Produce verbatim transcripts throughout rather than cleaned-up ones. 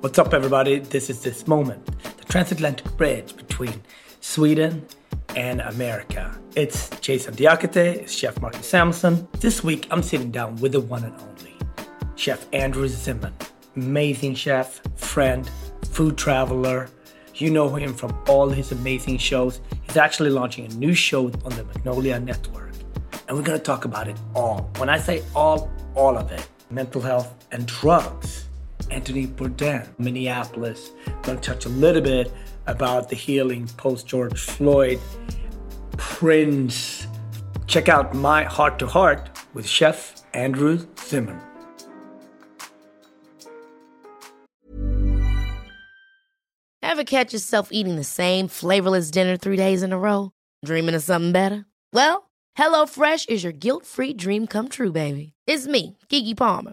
What's up, everybody? This is This Moment, the transatlantic bridge between Sweden and America. It's Jason Diakete, it's Chef Martin Sampson. This week, I'm sitting down with the one and only Chef Andrew Zimmern. Amazing chef, friend, food traveler. You know him from all his amazing shows. He's actually launching a new show on the Magnolia Network. And we're going to talk about it all. When I say all, all of it. Mental health and drugs. Anthony Bourdain, Minneapolis. I'm going to touch a little bit about the healing post-George Floyd. Prince. Check out my Heart to Heart with Chef Andrew Zimmern. Ever catch yourself eating the same flavorless dinner three days in a row? Dreaming of something better? Well, HelloFresh is your guilt-free dream come true, baby. It's me, Kiki Palmer.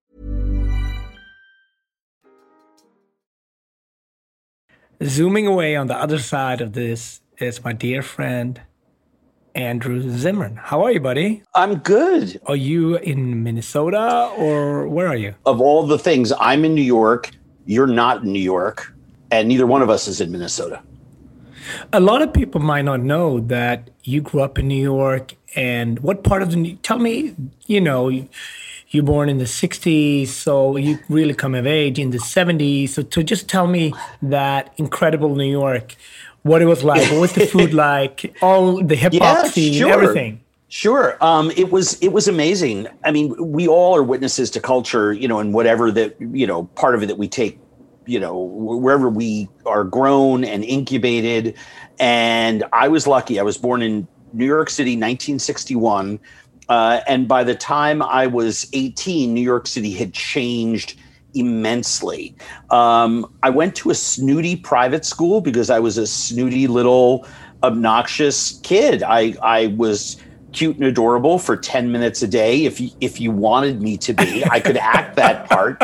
Zooming away on the other side of this is my dear friend, Andrew Zimmern. How are you, buddy? I'm good. Are you in Minnesota or where are you? Of all the things, I'm in New York, you're not in New York, and neither one of us is in Minnesota. A lot of people might not know that you grew up in New York, and what part of the... Tell me, you know... You're born in the sixties, so you really come of age in the seventies. So to just tell me that incredible New York, what it was like, what was the food like, all the hip hop scene, yeah, sure. Everything. Sure. Um, it was it was amazing. I mean, we all are witnesses to culture, you know, and whatever that, you know, part of it that we take, you know, wherever we are grown and incubated. And I was lucky. I was born in New York City, nineteen sixty-one. Uh, and by the time I was eighteen, New York City had changed immensely. Um, I went to a snooty private school because I was a snooty little obnoxious kid. I, I was cute and adorable for ten minutes a day. If you, if you wanted me to be, I could act that part.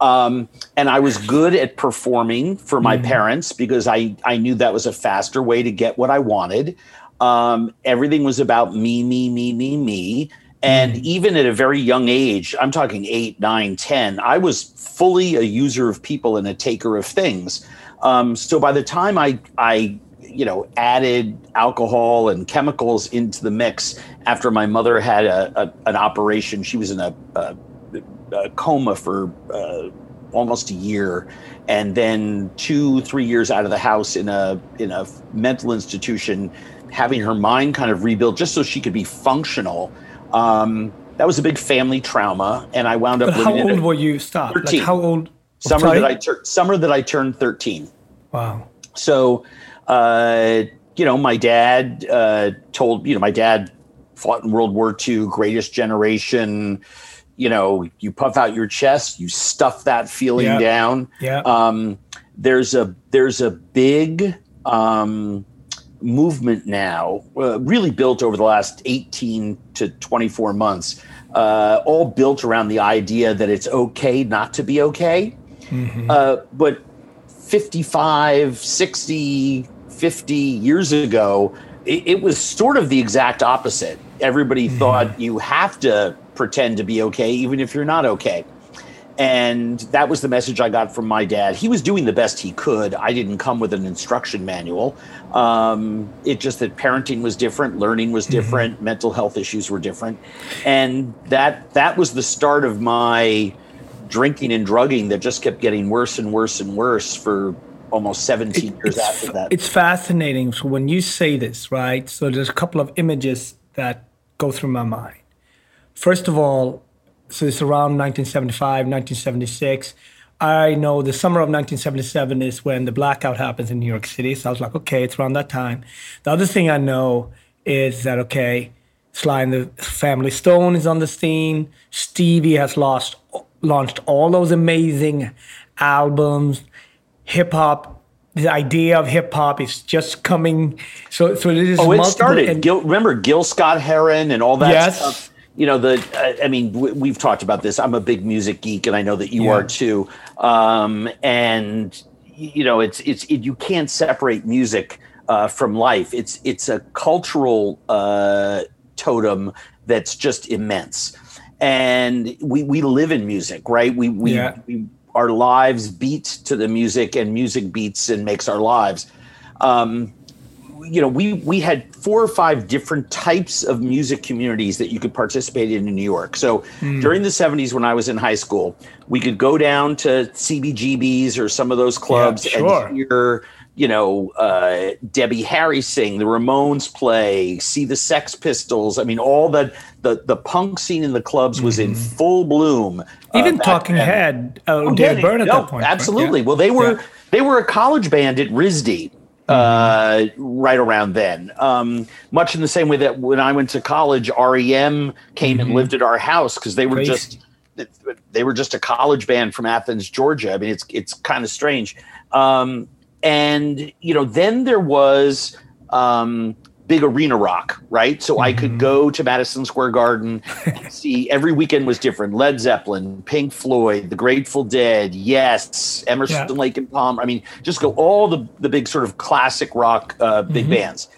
Um, and I was good at performing for my mm-hmm. parents because I, I knew that was a faster way to get what I wanted. Um, everything was about me, me, me, me, me. And mm. even at a very young age, I'm talking eight, nine, ten, I was fully a user of people and a taker of things. Um, so by the time I, I, you know, added alcohol and chemicals into the mix after my mother had a, a an operation, she was in a, a, a coma for, uh, almost a year, and then two, three years out of the house in a in a mental institution, having her mind kind of rebuilt just so she could be functional. Um, that was a big family trauma, and I wound up. But living how in old a, were you? Stop. Like how old? Summer sorry? that I tur- summer that I turned thirteen. Wow. So, uh, you know, my dad uh, told you know my dad fought in World War Two, Greatest Generation. You know, you puff out your chest, you stuff that feeling yep. down. Yep. Um, there's a there's a big um, movement now, uh, really built over the last eighteen to twenty-four months, uh, all built around the idea that it's okay not to be okay. Mm-hmm. Uh, but fifty-five, sixty, fifty years ago, it, it was sort of the exact opposite. Everybody mm-hmm. thought you have to pretend to be okay, even if you're not okay. And that was the message I got from my dad. He was doing the best he could. I didn't come with an instruction manual. Um, it just that parenting was different, learning was different, mm-hmm. mental health issues were different. And that that was the start of my drinking and drugging that just kept getting worse and worse and worse for almost seventeen it, years after that. It's fascinating. So when you say this, right? So there's a couple of images that go through my mind. First of all, so it's around nineteen seventy-five, nineteen seventy-six. I know the summer of nineteen seventy-seven is when the blackout happens in New York City. So I was like, okay, it's around that time. The other thing I know is that, okay, Sly and the Family Stone is on the scene. Stevie has lost, launched all those amazing albums. Hip-hop, the idea of hip-hop is just coming. So so it is. Oh, it started. And, Gil, remember Gil Scott-Heron and all that yes. stuff? You know, the uh, I mean, w- we've talked about this. I'm a big music geek, and I know that you yeah. are too. Um, and, you know, it's it's it, you can't separate music uh, from life. It's it's a cultural uh, totem that's just immense. And we, we live in music, right? We we, yeah. we our lives beat to the music, and music beats and makes our lives. Um, you know, we we had four or five different types of music communities that you could participate in in New York. So mm. during the seventies, when I was in high school, we could go down to C B G Bs or some of those clubs yeah, sure. and hear, you know, uh, Debbie Harry sing, the Ramones play, see the Sex Pistols. I mean, all the the, the punk scene in the clubs was mm-hmm. in full bloom. Even uh, Talking then. Head, uh, oh, Dave yeah, Byrne at no, that point. Absolutely. Right? Yeah. Well, they were yeah. they were a college band at RISD. Uh, right around then. Um, much in the same way that when I went to college, R E M came mm-hmm. and lived at our house because they were Crazy. just they were just a college band from Athens, Georgia. I mean, it's it's kind of strange. Um, and you know, then there was um, big arena rock, right? So mm-hmm. I could go to Madison Square Garden and see every weekend was different. Led Zeppelin, Pink Floyd, The Grateful Dead, Yes, Emerson, yeah. Lake and Palmer. I mean, just go all the, the big sort of classic rock uh, big mm-hmm. bands.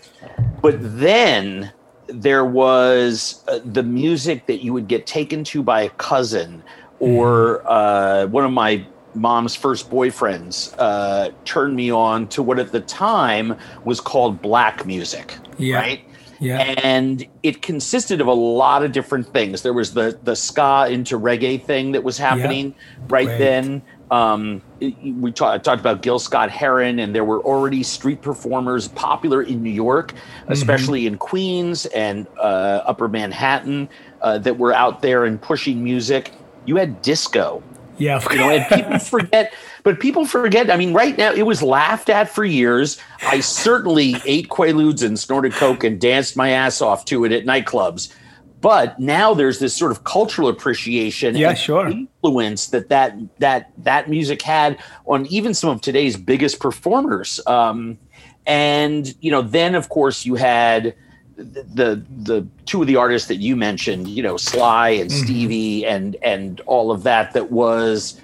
But then there was uh, the music that you would get taken to by a cousin or uh, one of my mom's first boyfriends uh, turned me on to what at the time was called black music, yeah. right? Yeah. And it consisted of a lot of different things. There was the the ska into reggae thing that was happening yeah. right, right then. Um, we ta- talked about Gil Scott-Heron, and there were already street performers popular in New York, mm-hmm. especially in Queens and uh, Upper Manhattan, uh, that were out there and pushing music. You had disco. Yeah, you know, and people forget, but people forget. I mean, right now it was laughed at for years. I certainly ate Quaaludes and snorted coke and danced my ass off to it at nightclubs. But now there's this sort of cultural appreciation yeah, and sure. influence that, that that that music had on even some of today's biggest performers. Um, and you know, then of course you had the the two of the artists that you mentioned, you know, Sly and Stevie mm-hmm. and and all of that, that was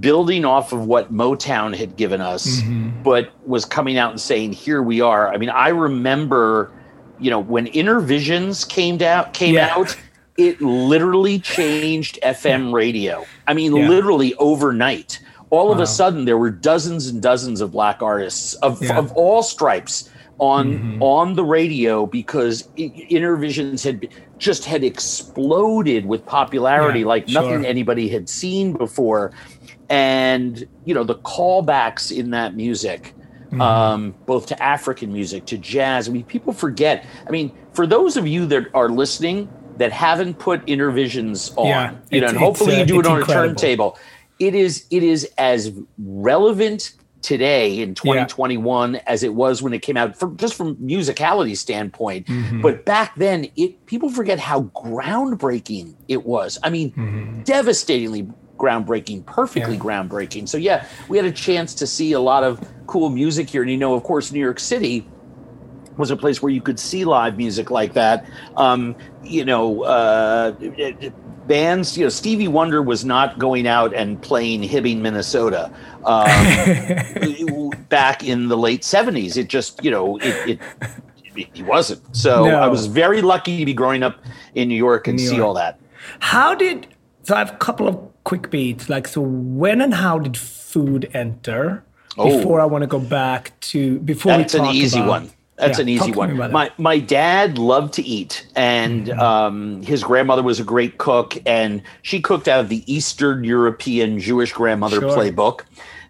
building off of what Motown had given us, mm-hmm. but was coming out and saying, here we are. I mean, I remember, you know, when Inner Visions came out, came yeah. out, it literally changed F M radio. I mean, yeah. literally overnight. All wow. of a sudden, there were dozens and dozens of black artists of, yeah. of all stripes on mm-hmm. on the radio because Inner Visions had been, just had exploded with popularity yeah, like sure. nothing anybody had seen before. And, you know, the callbacks in that music, mm-hmm. um, both to African music, to jazz. I mean, people forget. I mean, for those of you that are listening that haven't put Inner Visions on, yeah, you know, and hopefully uh, you do it on incredible. a turntable. It is it is as relevant today in twenty twenty-one yeah. as it was when it came out, for, just from musicality standpoint. Mm-hmm. But back then, it people forget how groundbreaking it was. I mean, mm-hmm. devastatingly groundbreaking, perfectly yeah. groundbreaking. So yeah, we had a chance to see a lot of cool music here. And, you know, of course, New York City was a place where you could see live music like that. Um, you know, uh, it, it, bands, you know, Stevie Wonder was not going out and playing Hibbing, Minnesota, um, back in the late seventies. It just, you know, it, it he wasn't. So no. I was very lucky to be growing up in New York and New see York. all that. How did, so I have a couple of quick beats, like, so when and how did food enter? Oh, before I want to go back to, before that's we talk an easy about, one. That's yeah, an easy one. My my dad loved to eat, and mm-hmm. um, his grandmother was a great cook, and she cooked out of the Eastern European Jewish grandmother sure. playbook.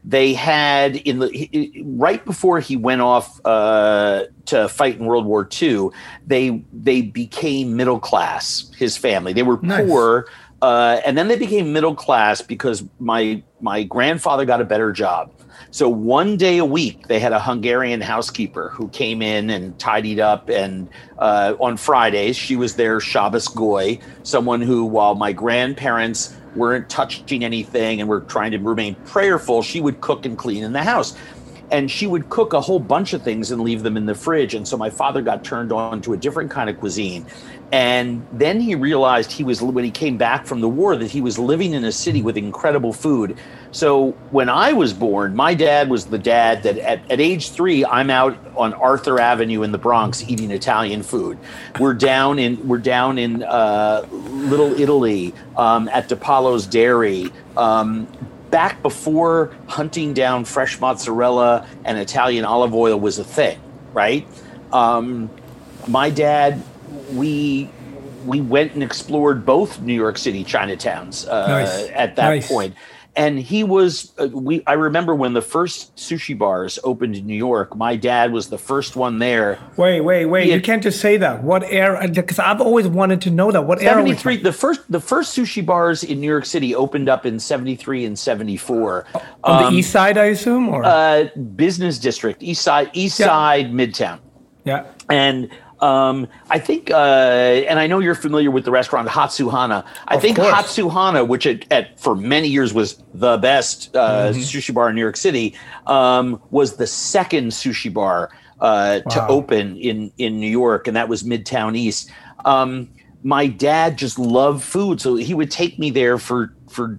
They had in the right before he went off uh, to fight in World War Two, they they became middle class. His family, they were nice. poor, uh, and then they became middle class because my my grandfather got a better job. So one day a week, they had a Hungarian housekeeper who came in and tidied up. And uh, on Fridays, she was their Shabbos goy, someone who, while my grandparents weren't touching anything and were trying to remain prayerful, she would cook and clean in the house. And she would cook a whole bunch of things and leave them in the fridge. And so my father got turned on to a different kind of cuisine. And then he realized he was, when he came back from the war, that he was living in a city with incredible food. So when I was born, my dad was the dad that at, at age three, I'm out on Arthur Avenue in the Bronx eating Italian food. We're down in we're down in uh, Little Italy um, at DiPaolo's Dairy. Um, Back before hunting down fresh mozzarella and Italian olive oil was a thing, right? Um, my dad, we we went and explored both New York City Chinatowns uh, nice. at that nice. point. And he was, uh, we. I remember when the first sushi bars opened in New York, my dad was the first one there. Wait, wait, wait. Had, you can't just say that. What era? Because I've always wanted to know that. What era? seventy-three The first, the first sushi bars in New York City opened up in seventy-three and seventy-four. On um, the east side, I assume? Or uh, business district, east side, east yeah. side, midtown. Yeah. And um, I think, uh, and I know you're familiar with the restaurant Hatsuhana. I of think course. Hatsuhana, which at, at for many years was the best uh, mm-hmm. sushi bar in New York City, um, was the second sushi bar uh, wow. to open in, in New York, and that was Midtown East. Um, my dad just loved food, so he would take me there for for.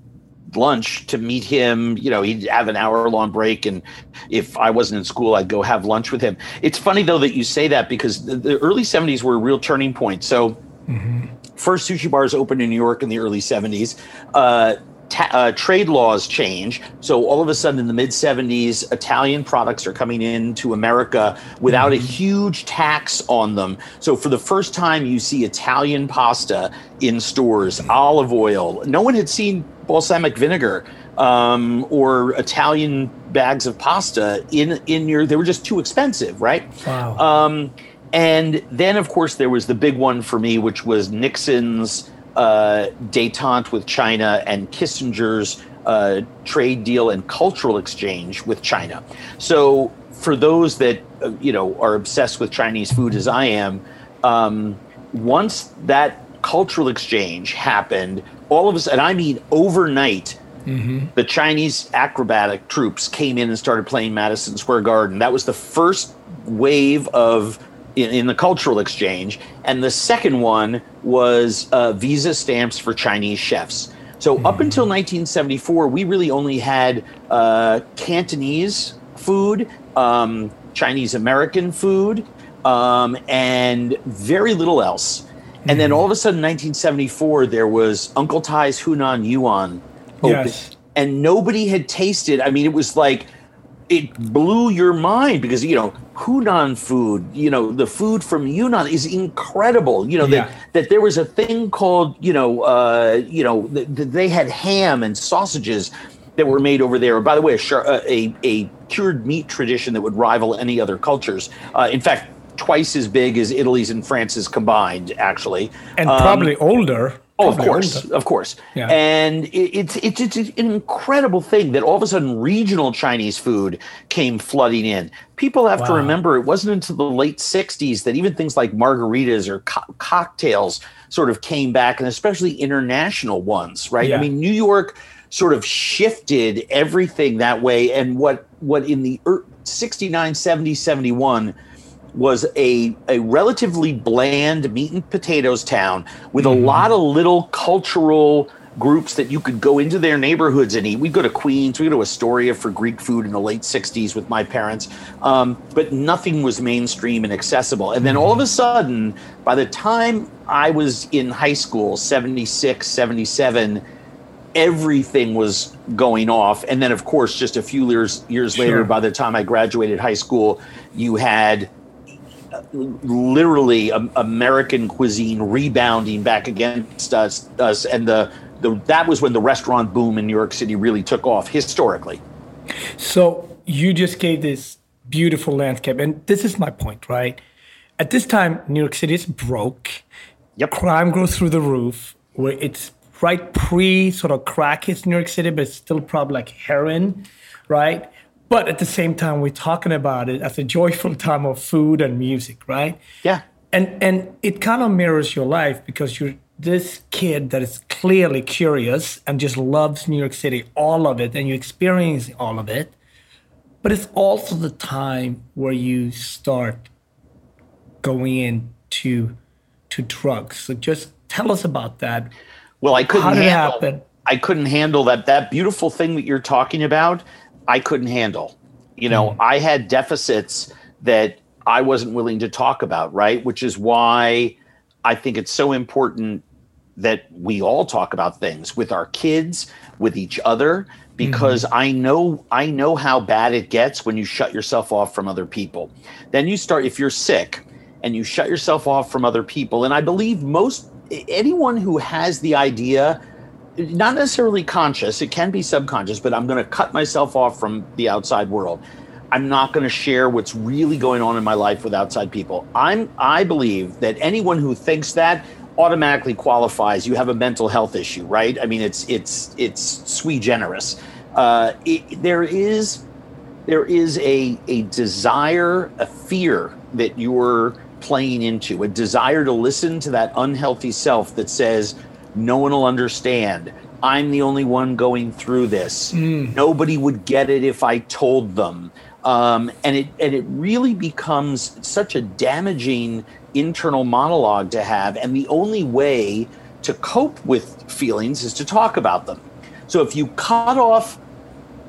lunch to meet him. You know, he'd have an hour long break, and if I wasn't in school, I'd go have lunch with him. It's funny though that you say that, because the, the early seventies were a real turning point. So mm-hmm. first sushi bars opened in New York in the early seventies. Uh, ta- uh, trade laws change. So all of a sudden in the mid seventies, Italian products are coming into America without mm-hmm. a huge tax on them. So for the first time you see Italian pasta in stores, mm-hmm. olive oil. No one had seen balsamic vinegar um, or Italian bags of pasta in, in your, they were just too expensive, right? Wow. Um, and then, of course, there was the big one for me, which was Nixon's uh, détente with China and Kissinger's uh, trade deal and cultural exchange with China. So for those that, uh, you know, are obsessed with Chinese food as I am, um, once that cultural exchange happened, all of us, and I mean overnight, mm-hmm. the Chinese acrobatic troops came in and started playing Madison Square Garden. That was the first wave of in, in the cultural exchange. And the second one was uh, visa stamps for Chinese chefs. So mm-hmm. up until nineteen seventy-four, we really only had uh, Cantonese food, um, Chinese American food, um, and very little else. And then all of a sudden, nineteen seventy-four, there was Uncle Tai's Hunan Yuan open, yes. and nobody had tasted. I mean, it was like it blew your mind, because, you know, Hunan food, you know, the food from Yunnan is incredible. You know, yeah. that, that there was a thing called, you know, uh, you know, th- th- they had ham and sausages that were made over there. By the way, a, a, a cured meat tradition that would rival any other cultures. Uh, in fact, twice as big as Italy's and France's combined, actually. And um, probably older. Oh, probably of course, older. of course. Yeah. And it, it's, it's, it's an incredible thing that all of a sudden regional Chinese food came flooding in. People have wow. to remember it wasn't until the late sixties that even things like margaritas or co- cocktails sort of came back, and especially international ones, right? Yeah. I mean, New York sort of shifted everything that way. And what, what in the sixty-nine, seventy, seventy-one was a, a relatively bland meat and potatoes town with mm-hmm. a lot of little cultural groups that you could go into their neighborhoods and eat. We'd go to Queens, we'd go to Astoria for Greek food in the late sixties with my parents, um, but nothing was mainstream and accessible. And then all of a sudden, by the time I was in high school, seventy-six, seventy-seven, everything was going off. And then, of course, just a few years, years sure. later, by the time I graduated high school, you had literally um, American cuisine rebounding back against us, us and the, the that was when the restaurant boom in New York City really took off historically. So you just gave this beautiful landscape. And this is my point, right? At this time, New York City is broke. Yep. Crime goes through the roof, where it's right pre sort of crack hits New York City, but it's still probably like heroin, right? But at the same time, we're talking about it as a joyful time of food and music, right? Yeah. And and it kind of mirrors your life, because you're this kid that is clearly curious and just loves New York City, all of it, and you experience all of it. But it's also the time where you start going into to drugs. So just tell us about that. Well, I couldn't How did handle, it happen? I couldn't handle that. That beautiful thing that you're talking about, I couldn't handle. You know, mm. I had deficits that I wasn't willing to talk about, right? Which is why I think it's so important that we all talk about things with our kids, with each other, because mm-hmm. I know I know how bad it gets when you shut yourself off from other people. Then you start, if you're sick and you shut yourself off from other people, and I believe most anyone who has the idea, not necessarily conscious, it can be subconscious, but I'm going to cut myself off from the outside world. I'm not going to share what's really going on in my life with outside people. I'm I believe that anyone who thinks that automatically qualifies, you have a mental health issue, right? I mean, it's it's it's sui generis. Uh, it, there is there is a a desire, a fear that you're playing into, a desire to listen to that unhealthy self that says, no one will understand. I'm the only one going through this. Mm. Nobody would get it if I told them. Um, and it and it really becomes such a damaging internal monologue to have. And the only way to cope with feelings is to talk about them. So if you cut off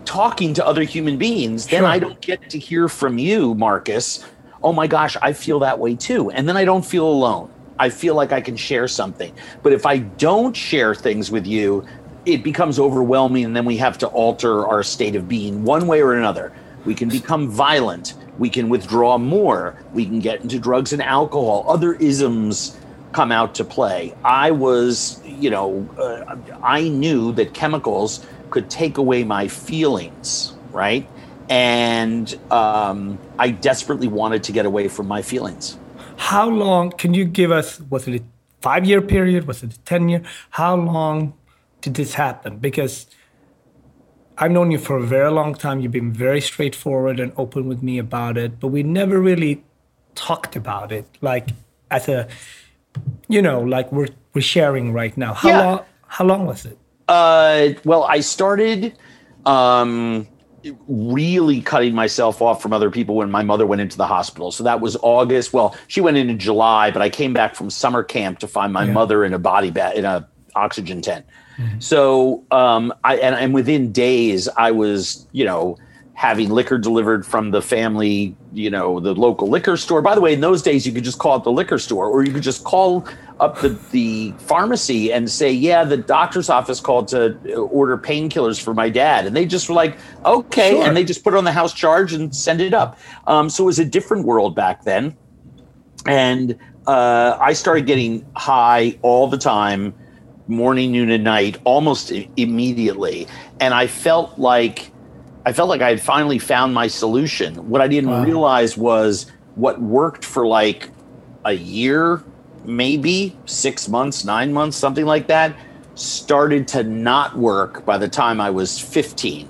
talking to other human beings, sure. then I don't get to hear from you, Marcus. Oh my gosh, I feel that way too. And then I don't feel alone. I feel like I can share something. But if I don't share things with you, it becomes overwhelming, and then we have to alter our state of being one way or another. We can become violent. We can withdraw more. We can get into drugs and alcohol. Other isms come out to play. I was, you know, uh, I knew that chemicals could take away my feelings, right? And um, I desperately wanted to get away from my feelings. How long, can you give us, was it a five-year period? Was it a ten-year? How long did this happen? Because I've known you for a very long time. You've been very straightforward and open with me about it, but we never really talked about it. Like as a, you know, like we're we're sharing right now. How yeah. long? How long was it? Uh, well, I started um, really cutting myself off from other people when my mother went into the hospital. So that was August. Well, she went in in July, but I came back from summer camp to find my yeah. mother in a body bag, in a oxygen tent. Mm-hmm. So, um, I, and, and within days I was, you know, having liquor delivered from the family, you know, the local liquor store. By the way, in those days you could just call up the liquor store, or you could just call up the, the pharmacy and say, yeah, the doctor's office called to order painkillers for my dad. And they just were like, okay. Sure. And they just put it on the house charge and send it up. Um, so it was a different world back then. And uh, I started getting high all the time, morning, noon, and night, almost i- immediately. And I felt like, I felt like I had finally found my solution. What I didn't wow. realize was what worked for like a year, maybe six months, nine months, something like that, started to not work by the time I was fifteen,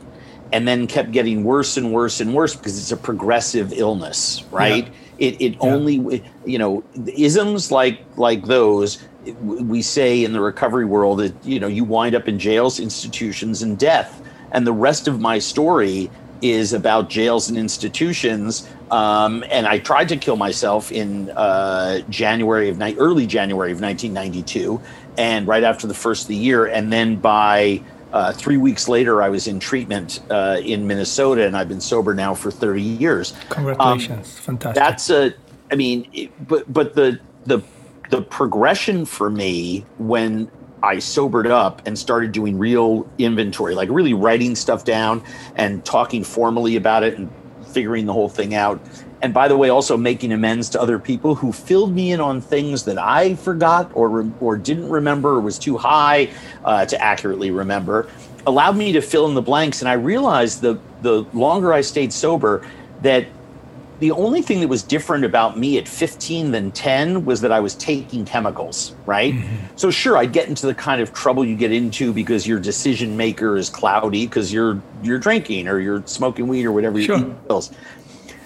and then kept getting worse and worse and worse, because it's a progressive illness, right? Yeah. It it yeah. only, you know, isms like like those, we say in the recovery world that, you know, you wind up in jails, institutions, and death. And the rest of my story is about jails and institutions. Um, and I tried to kill myself in uh, January of ni- early January of nineteen ninety-two, and right after the first of the year. And then by uh, three weeks later, I was in treatment uh, in Minnesota, and I've been sober now for thirty years. Congratulations, um, fantastic. That's a, I mean, it, but but the the the progression for me when I sobered up and started doing real inventory, like really writing stuff down and talking formally about it and figuring the whole thing out. And by the way, also making amends to other people who filled me in on things that I forgot or or didn't remember or was too high uh, to accurately remember, allowed me to fill in the blanks. And I realized the the longer I stayed sober, that the only thing that was different about me at fifteen than ten was that I was taking chemicals, right? Mm-hmm. So sure, I'd get into the kind of trouble you get into because your decision maker is cloudy because you're you're drinking or you're smoking weed or whatever sure. you feels.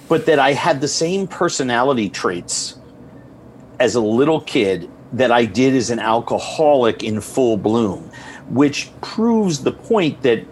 But that I had the same personality traits as a little kid that I did as an alcoholic in full bloom, which proves the point that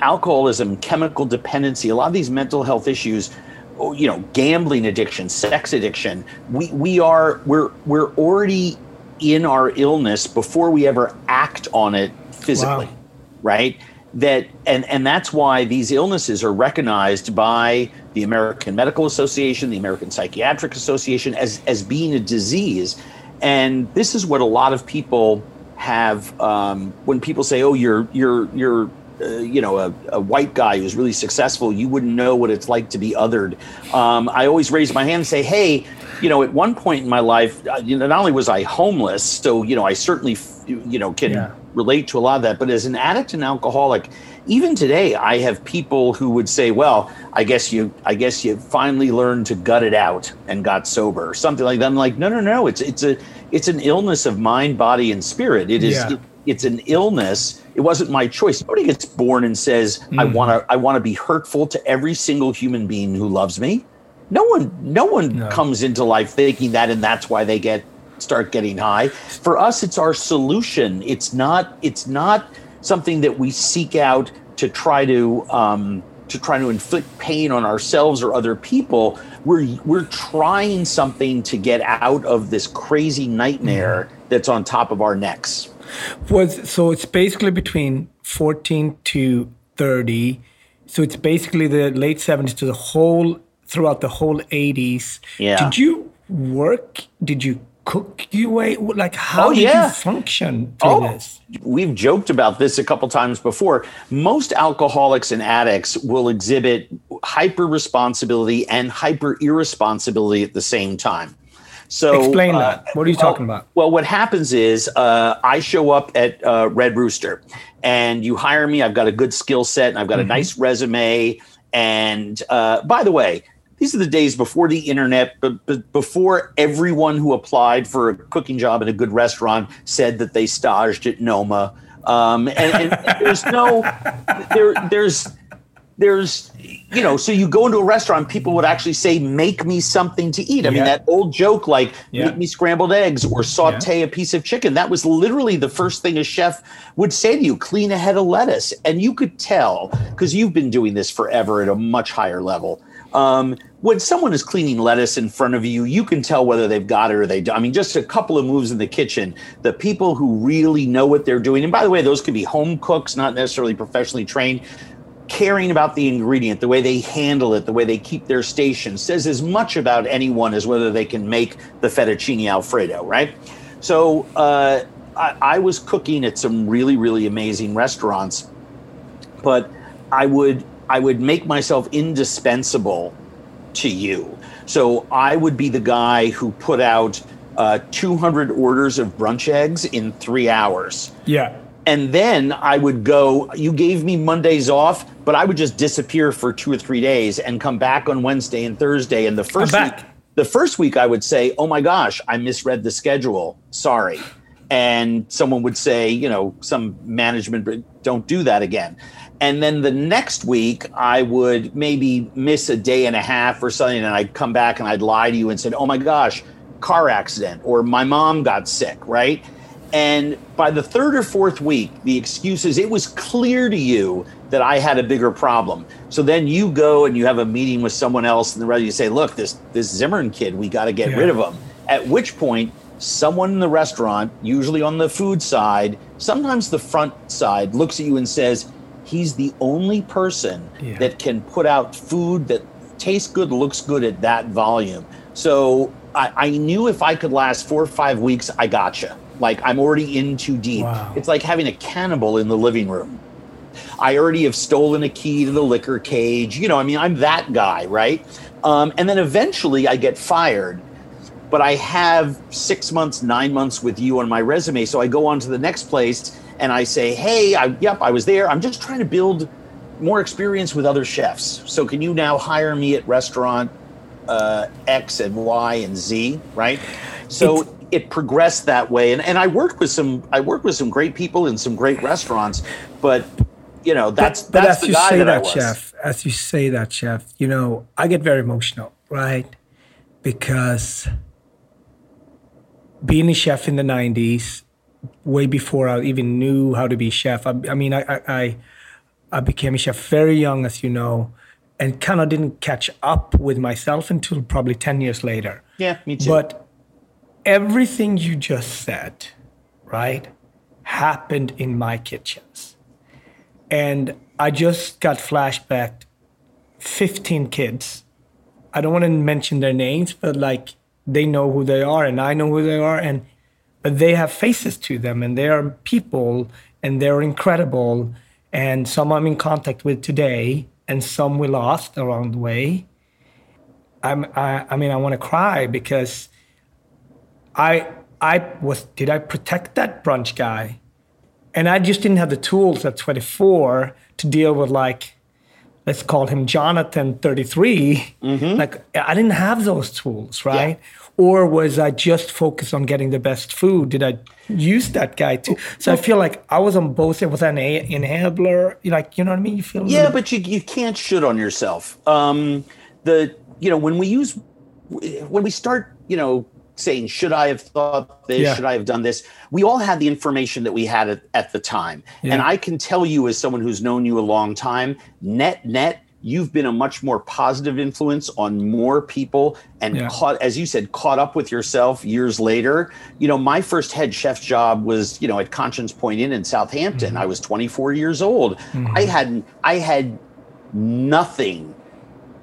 alcoholism, chemical dependency, a lot of these mental health issues, you know, gambling addiction, sex addiction, we we are we're we're already in our illness before we ever act on it physically. Wow. Right? That and and that's why these illnesses are recognized by the American Medical Association, the American Psychiatric Association as as being a disease. And this is what a lot of people have um, when people say, "Oh, you're you're you're uh, you know a, a white guy who's really successful. You wouldn't know what it's like to be othered." Um, I always raise my hand and say, "Hey, you know, at one point in my life, you know, not only was I homeless, so you know, I certainly you know can yeah. relate to a lot of that. But as an addict and alcoholic, even today, I have people who would say, "Well, I guess you, I guess you finally learned to gut it out and got sober," or something like that." I'm like, "No, no, no! It's it's a it's an illness of mind, body, and spirit. It is. Yeah. It, it's an illness. It wasn't my choice. Nobody gets born and says, mm. I want to I want to be hurtful to every single human being who loves me. No one no one no. comes into life thinking that, and that's why they get start getting high. For us, it's our solution. It's not it's not something that we seek out to try to um, to try to inflict pain on ourselves or other people. We're we're trying something to get out of this crazy nightmare mm. that's on top of our necks. Was so it's basically between fourteen to thirty, so it's basically the late seventies to the whole throughout the whole eighties. Yeah. Did you work? Did you cook your way? Like how oh, did yeah. you function through oh, this? We've joked about this a couple times before. Most alcoholics and addicts will exhibit hyper responsibility and hyper irresponsibility at the same time. So explain uh, that. What are you well, talking about? Well, what happens is uh, I show up at uh, Red Rooster and you hire me. I've got a good skill set and I've got mm-hmm. a nice resume. And uh, by the way, these are the days before the internet, but, but before everyone who applied for a cooking job in a good restaurant said that they staged at Noma. Um, and, and there's no there there's There's, you know, so you go into a restaurant, people would actually say, make me something to eat. I yeah. mean, that old joke, like yeah. make me scrambled eggs or saute yeah. a piece of chicken. That was literally the first thing a chef would say to you, clean a head of lettuce. And you could tell, because you've been doing this forever at a much higher level. Um, when someone is cleaning lettuce in front of you, you can tell whether they've got it or they don't. I mean, just a couple of moves in the kitchen, the people who really know what they're doing. And by the way, those could be home cooks, not necessarily professionally trained. Caring about the ingredient, the way they handle it, the way they keep their station says as much about anyone as whether they can make the fettuccine Alfredo, right? So uh, I, I was cooking at some really, really amazing restaurants, but I would I would make myself indispensable to you. So I would be the guy who put out uh, two hundred orders of brunch eggs in three hours. Yeah. And then I would go, you gave me Mondays off, but I would just disappear for two or three days and come back on Wednesday and Thursday. And the first week, the first week I would say, oh, my gosh, I misread the schedule. Sorry. And someone would say, you know, some management, don't do that again. And then the next week I would maybe miss a day and a half or something. And I'd come back and I'd lie to you and said, oh, my gosh, car accident or my mom got sick. Right. And by the third or fourth week, the excuses, it was clear to you that I had a bigger problem. So then you go and you have a meeting with someone else and the rest you say, look, this this Zimmern kid, we got to get yeah. rid of him. At which point, someone in the restaurant, usually on the food side, sometimes the front side, looks at you and says, he's the only person yeah. that can put out food that tastes good, looks good at that volume. So I, I knew if I could last four or five weeks, I gotcha. Like I'm already in too deep. Wow. It's like having a cannibal in the living room. I already have stolen a key to the liquor cage. You know, I mean, I'm that guy, right? Um, and then eventually I get fired, but I have six months, nine months with you on my resume. So I go on to the next place and I say, hey, I, yep, I was there. I'm just trying to build more experience with other chefs. So can you now hire me at restaurant uh, X and Y and Z, right? So it's- it progressed that way. And, and I worked with some I worked with some great people in some great restaurants, but you know, that's but, but that's the guy that, that I was. Chef, as you say that, Chef, you know, I get very emotional, right? Because being a chef in the nineties, way before I even knew how to be a chef, I, I mean, I, I I became a chef very young, as you know, and kind of didn't catch up with myself until probably ten years later. Yeah, me too. But everything you just said, right, happened in my kitchens. And I just got flashbacked fifteen kids. I don't want to mention their names, but like they know who they are and I know who they are, and but they have faces to them and they are people and they're incredible. And some I'm in contact with today and some we lost along the way. I'm, I, I mean, I want to cry because I I was, did I protect that brunch guy? And I just didn't have the tools at twenty-four to deal with, like, let's call him Jonathan thirty-three. Mm-hmm. Like, I didn't have those tools, right? Yeah. Or was I just focused on getting the best food? Did I use that guy too? So I feel like I was on both. It was an enabler. Like, you know what I mean? You feel yeah, little- but you you can't shit on yourself. Um, the you know when we use when we start you know saying should I have thought this? Yeah. Should I have done this? We all had the information that we had at, at the time, yeah. And I can tell you as someone who's known you a long time, net net. You've been a much more positive influence on more people and yeah. caught, as you said, caught up with yourself years later. You know, my first head chef job was, you know, at Conscience Point Inn in Southampton. Mm-hmm. I was twenty-four years old. Mm-hmm. I had I had nothing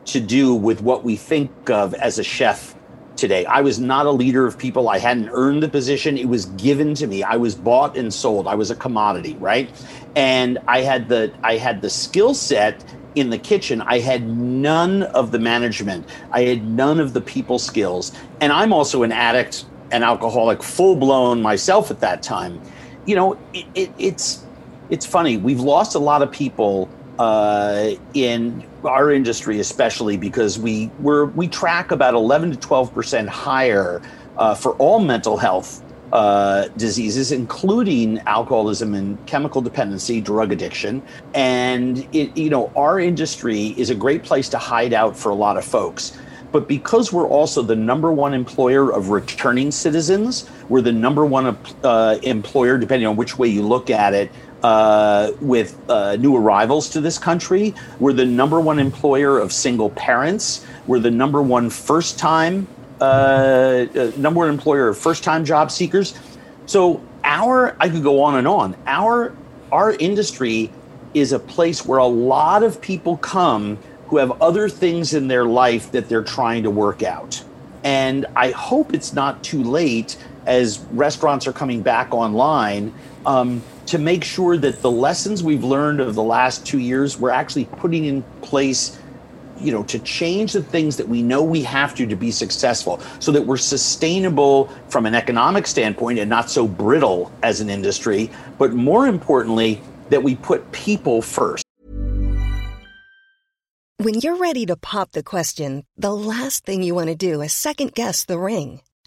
to do with what we think of as a chef today. I was not a leader of people. I hadn't earned the position. It was given to me. I was bought and sold. I was a commodity, right? And I had the I had the skill set in the kitchen. I had none of the management. I had none of the people skills. And I'm also an addict, an alcoholic, full blown myself at that time. You know, it, it, it's it's funny. We've lost a lot of people uh, in our industry, especially because we were we track about eleven to twelve percent higher uh, for all mental health Uh, diseases, including alcoholism and chemical dependency, drug addiction. And, it, you know, our industry is a great place to hide out for a lot of folks. But because we're also the number one employer of returning citizens, we're the number one uh, employer, depending on which way you look at it, uh, with uh, new arrivals to this country. We're the number one employer of single parents. We're the number one first time Uh, uh, number one employer of first-time job seekers. So our, I could go on and on, our, our industry is a place where a lot of people come who have other things in their life that they're trying to work out. And I hope it's not too late as restaurants are coming back online um, to make sure that the lessons we've learned of the last two years, we're actually putting in place, you know, to change the things that we know we have to to be successful so that we're sustainable from an economic standpoint and not so brittle as an industry, but more importantly, that we put people first. When you're ready to pop the question, the last thing you want to do is second guess the ring.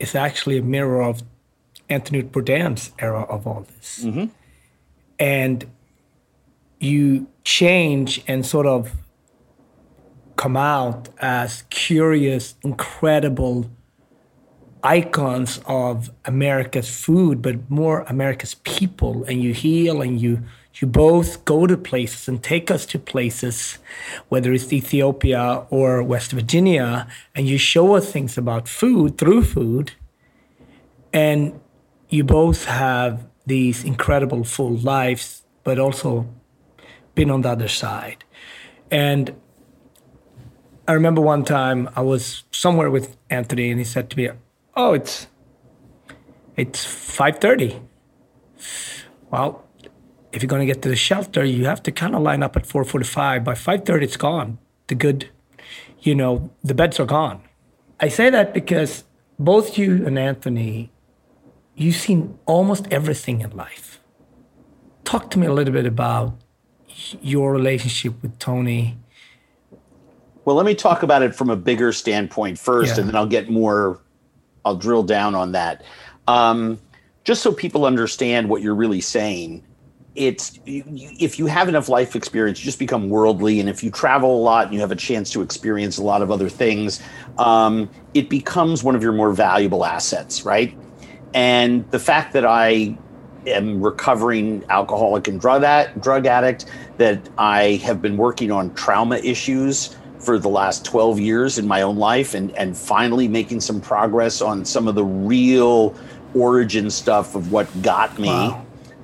is actually a mirror of Anthony Bourdain's era of all this. Mm-hmm. And you change and sort of come out as curious, incredible icons of America's food, but more America's people. And you heal and you, you both go to places and take us to places, whether it's Ethiopia or West Virginia, and you show us things about food through food. And you both have these incredible full lives, but also been on the other side. And I remember one time I was somewhere with Anthony and he said to me, oh, it's it's five thirty. Well, if you're going to get to the shelter, you have to kind of line up at four forty-five. By five thirty, it's gone. The good, you know, the beds are gone. I say that because both you and Anthony, you've seen almost everything in life. Talk to me a little bit about your relationship with Tony. Well, let me talk about it from a bigger standpoint first, yeah. and then I'll get more, I'll drill down on that. Um, just so people understand what you're really saying, it's if you have enough life experience, you just become worldly. And if you travel a lot and you have a chance to experience a lot of other things, um, it becomes one of your more valuable assets, right? And the fact that I am recovering alcoholic and drug ad- drug addict, that I have been working on trauma issues for the last twelve years in my own life and, and finally making some progress on some of the real origin stuff of what got me. Wow.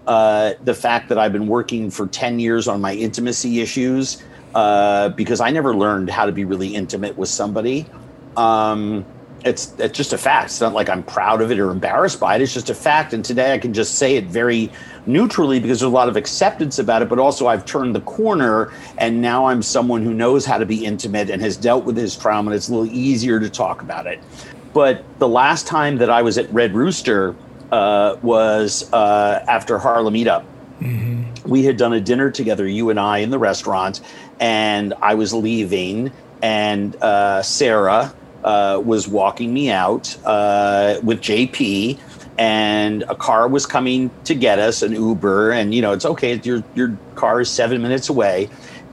Uh, the fact that I've been working for ten years on my intimacy issues uh, because I never learned how to be really intimate with somebody. Um, it's, it's just a fact. It's not like I'm proud of it or embarrassed by it. It's just a fact. And today I can just say it very neutrally because there's a lot of acceptance about it. But also I've turned the corner and now I'm someone who knows how to be intimate and has dealt with his trauma. And it's a little easier to talk about it. But the last time that I was at Red Rooster, Uh, was uh, after Harlem meetup. Mm-hmm. We had done a dinner together, you and I, in the restaurant, and I was leaving, and uh, Sarah uh, was walking me out uh, with J P, and a car was coming to get us, an Uber, and you know it's okay, your your car is seven minutes away,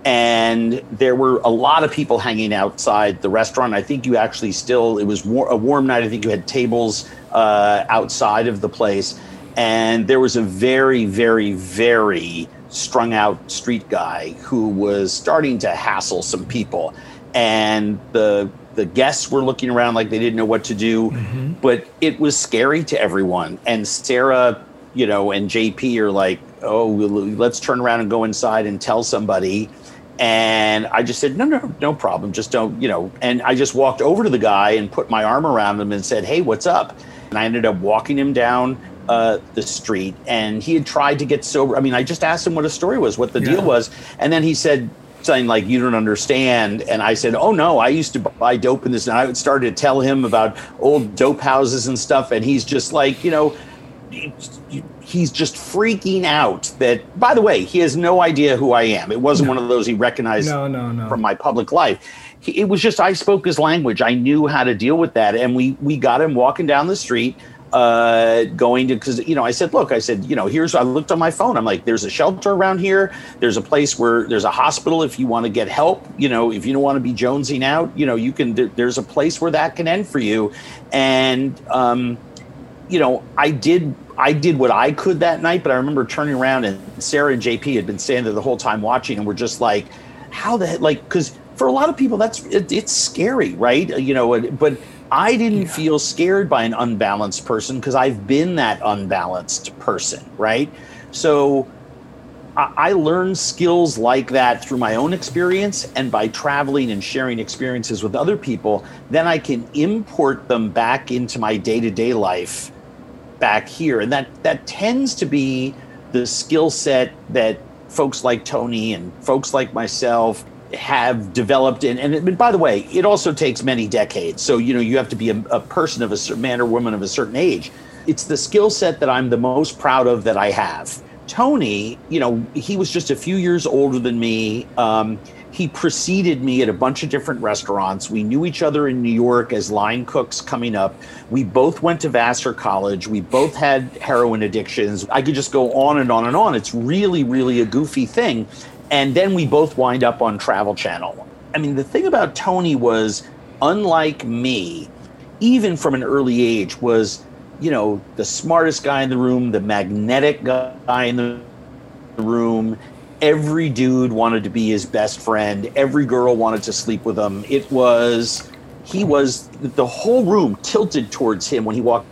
and there were a lot of people hanging outside the restaurant. I think you actually still it was war- a warm night. I think you had tables Uh, outside of the place. And there was a very, very, very strung out street guy who was starting to hassle some people. And the the guests were looking around like they didn't know what to do. Mm-hmm. But it was scary to everyone. And Sarah, you know, and J P are like, oh, we'll, let's turn around and go inside and tell somebody. And I just said, no, no, no problem. Just don't, you know. And I just walked over to the guy and put my arm around him and said, hey, what's up? And I ended up walking him down uh, the street, and he had tried to get sober. I mean, I just asked him what his story was, what the yeah. deal was. And then he said, saying, like, you don't understand. And I said, oh, no, I used to buy dope in this. And I would start to tell him about old dope houses and stuff. And he's just like, you know, he's just freaking out that, by the way, he has no idea who I am. It wasn't no. one of those he recognized no, no, no. from my public life. He, it was just I spoke his language. I knew how to deal with that. And we we got him walking down the street. Uh, going to, because, you know, I said, look, I said, you know, here's, I looked on my phone. I'm like, there's a shelter around here. There's a place where there's a hospital. If you want to get help, you know, if you don't want to be jonesing out, you know, you can, there, there's a place where that can end for you. And, um, you know, I did, I did what I could that night, but I remember turning around and Sarah and J P had been standing there the whole time watching and were just like, how the heck, like, because for a lot of people, that's, it, it's scary, right? You know, but I didn't yeah. feel scared by an unbalanced person because I've been that unbalanced person, right? So I, I learned skills like that through my own experience and by traveling and sharing experiences with other people. Then I can import them back into my day-to-day life back here. And that, that tends to be the skill set that folks like Tony and folks like myself have developed. And, and it, by the way, it also takes many decades. So, you know, you have to be a, a person of a man or woman of a certain age. It's the skill set that I'm the most proud of that I have. Tony, you know, he was just a few years older than me. Um, he preceded me at a bunch of different restaurants. We knew each other in New York as line cooks coming up. We both went to Vassar College. We both had heroin addictions. I could just go on and on and on. It's really, really a goofy thing. And then we both wind up on Travel Channel. I mean, the thing about Tony was, unlike me, even from an early age, was, you know, the smartest guy in the room, the magnetic guy in the room. Every dude wanted to be his best friend. Every girl wanted to sleep with him. It was, he was, the whole room tilted towards him when he walked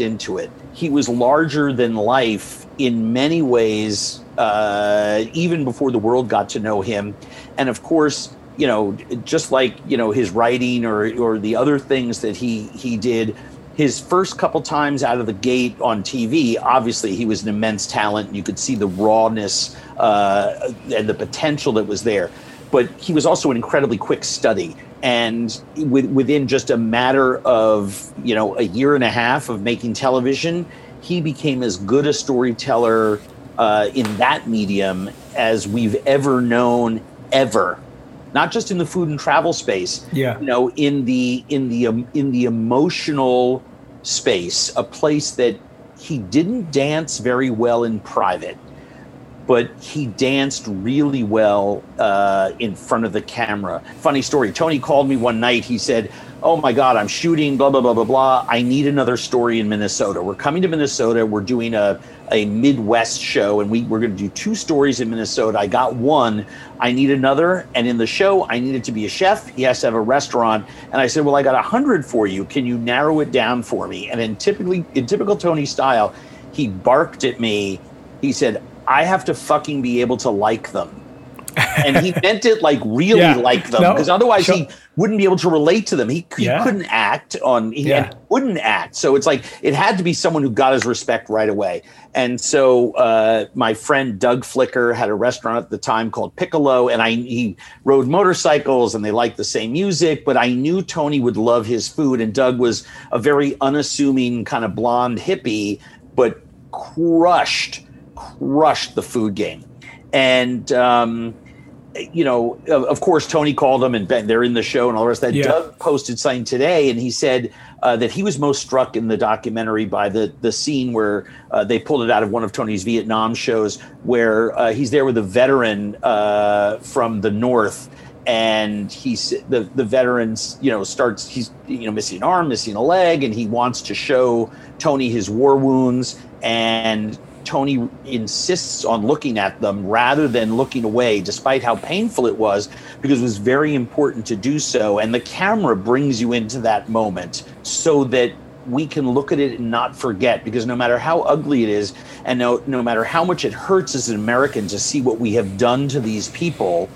into it. He was larger than life in many ways, uh, even before the world got to know him. And of course, you know, just like, you know, his writing or or the other things that he he did, his first couple times out of the gate on T V, obviously he was an immense talent. And you could see the rawness uh, and the potential that was there. But he was also an incredibly quick study. And with, within just a matter of, you know, a year and a half of making television, he became as good a storyteller uh, in that medium as we've ever known, ever. Not just in the food and travel space, yeah. you know, in the in the um, in the emotional space, a place that he didn't dance very well in private, but he danced really well uh, in front of the camera. Funny story, Tony called me one night, he said, oh my God, I'm shooting, blah, blah, blah, blah, blah. I need another story in Minnesota. We're coming to Minnesota, we're doing a, a Midwest show and we, we're gonna do two stories in Minnesota. I got one, I need another. And in the show, I needed to be a chef, he has to have a restaurant. And I said, well, I got a hundred for you. Can you narrow it down for me? And in typically, in typical Tony style, he barked at me, he said, I have to fucking be able to like them. And he meant it like really yeah. like them, because no, otherwise sure. he wouldn't be able to relate to them. He, he yeah. couldn't act on, he yeah. wouldn't act. So it's like, it had to be someone who got his respect right away. And so uh, my friend Doug Flicker had a restaurant at the time called Piccolo, and I he rode motorcycles and they liked the same music, but I knew Tony would love his food. And Doug was a very unassuming kind of blonde hippie, but crushed crushed the food game. And, um, you know, of, of course, Tony called them and Ben, they're in the show and all the rest of that. Yeah. Doug posted something today and he said uh, that he was most struck in the documentary by the, the scene where uh, they pulled it out of one of Tony's Vietnam shows where uh, he's there with a veteran uh, from the North. And he's the, the veterans, you know, starts, he's, you know, missing an arm, missing a leg. And he wants to show Tony his war wounds, and Tony insists on looking at them rather than looking away, despite how painful it was, because it was very important to do so. And the camera brings you into that moment so that we can look at it and not forget, because no matter how ugly it is and no, no matter how much it hurts as an American to see what we have done to these people,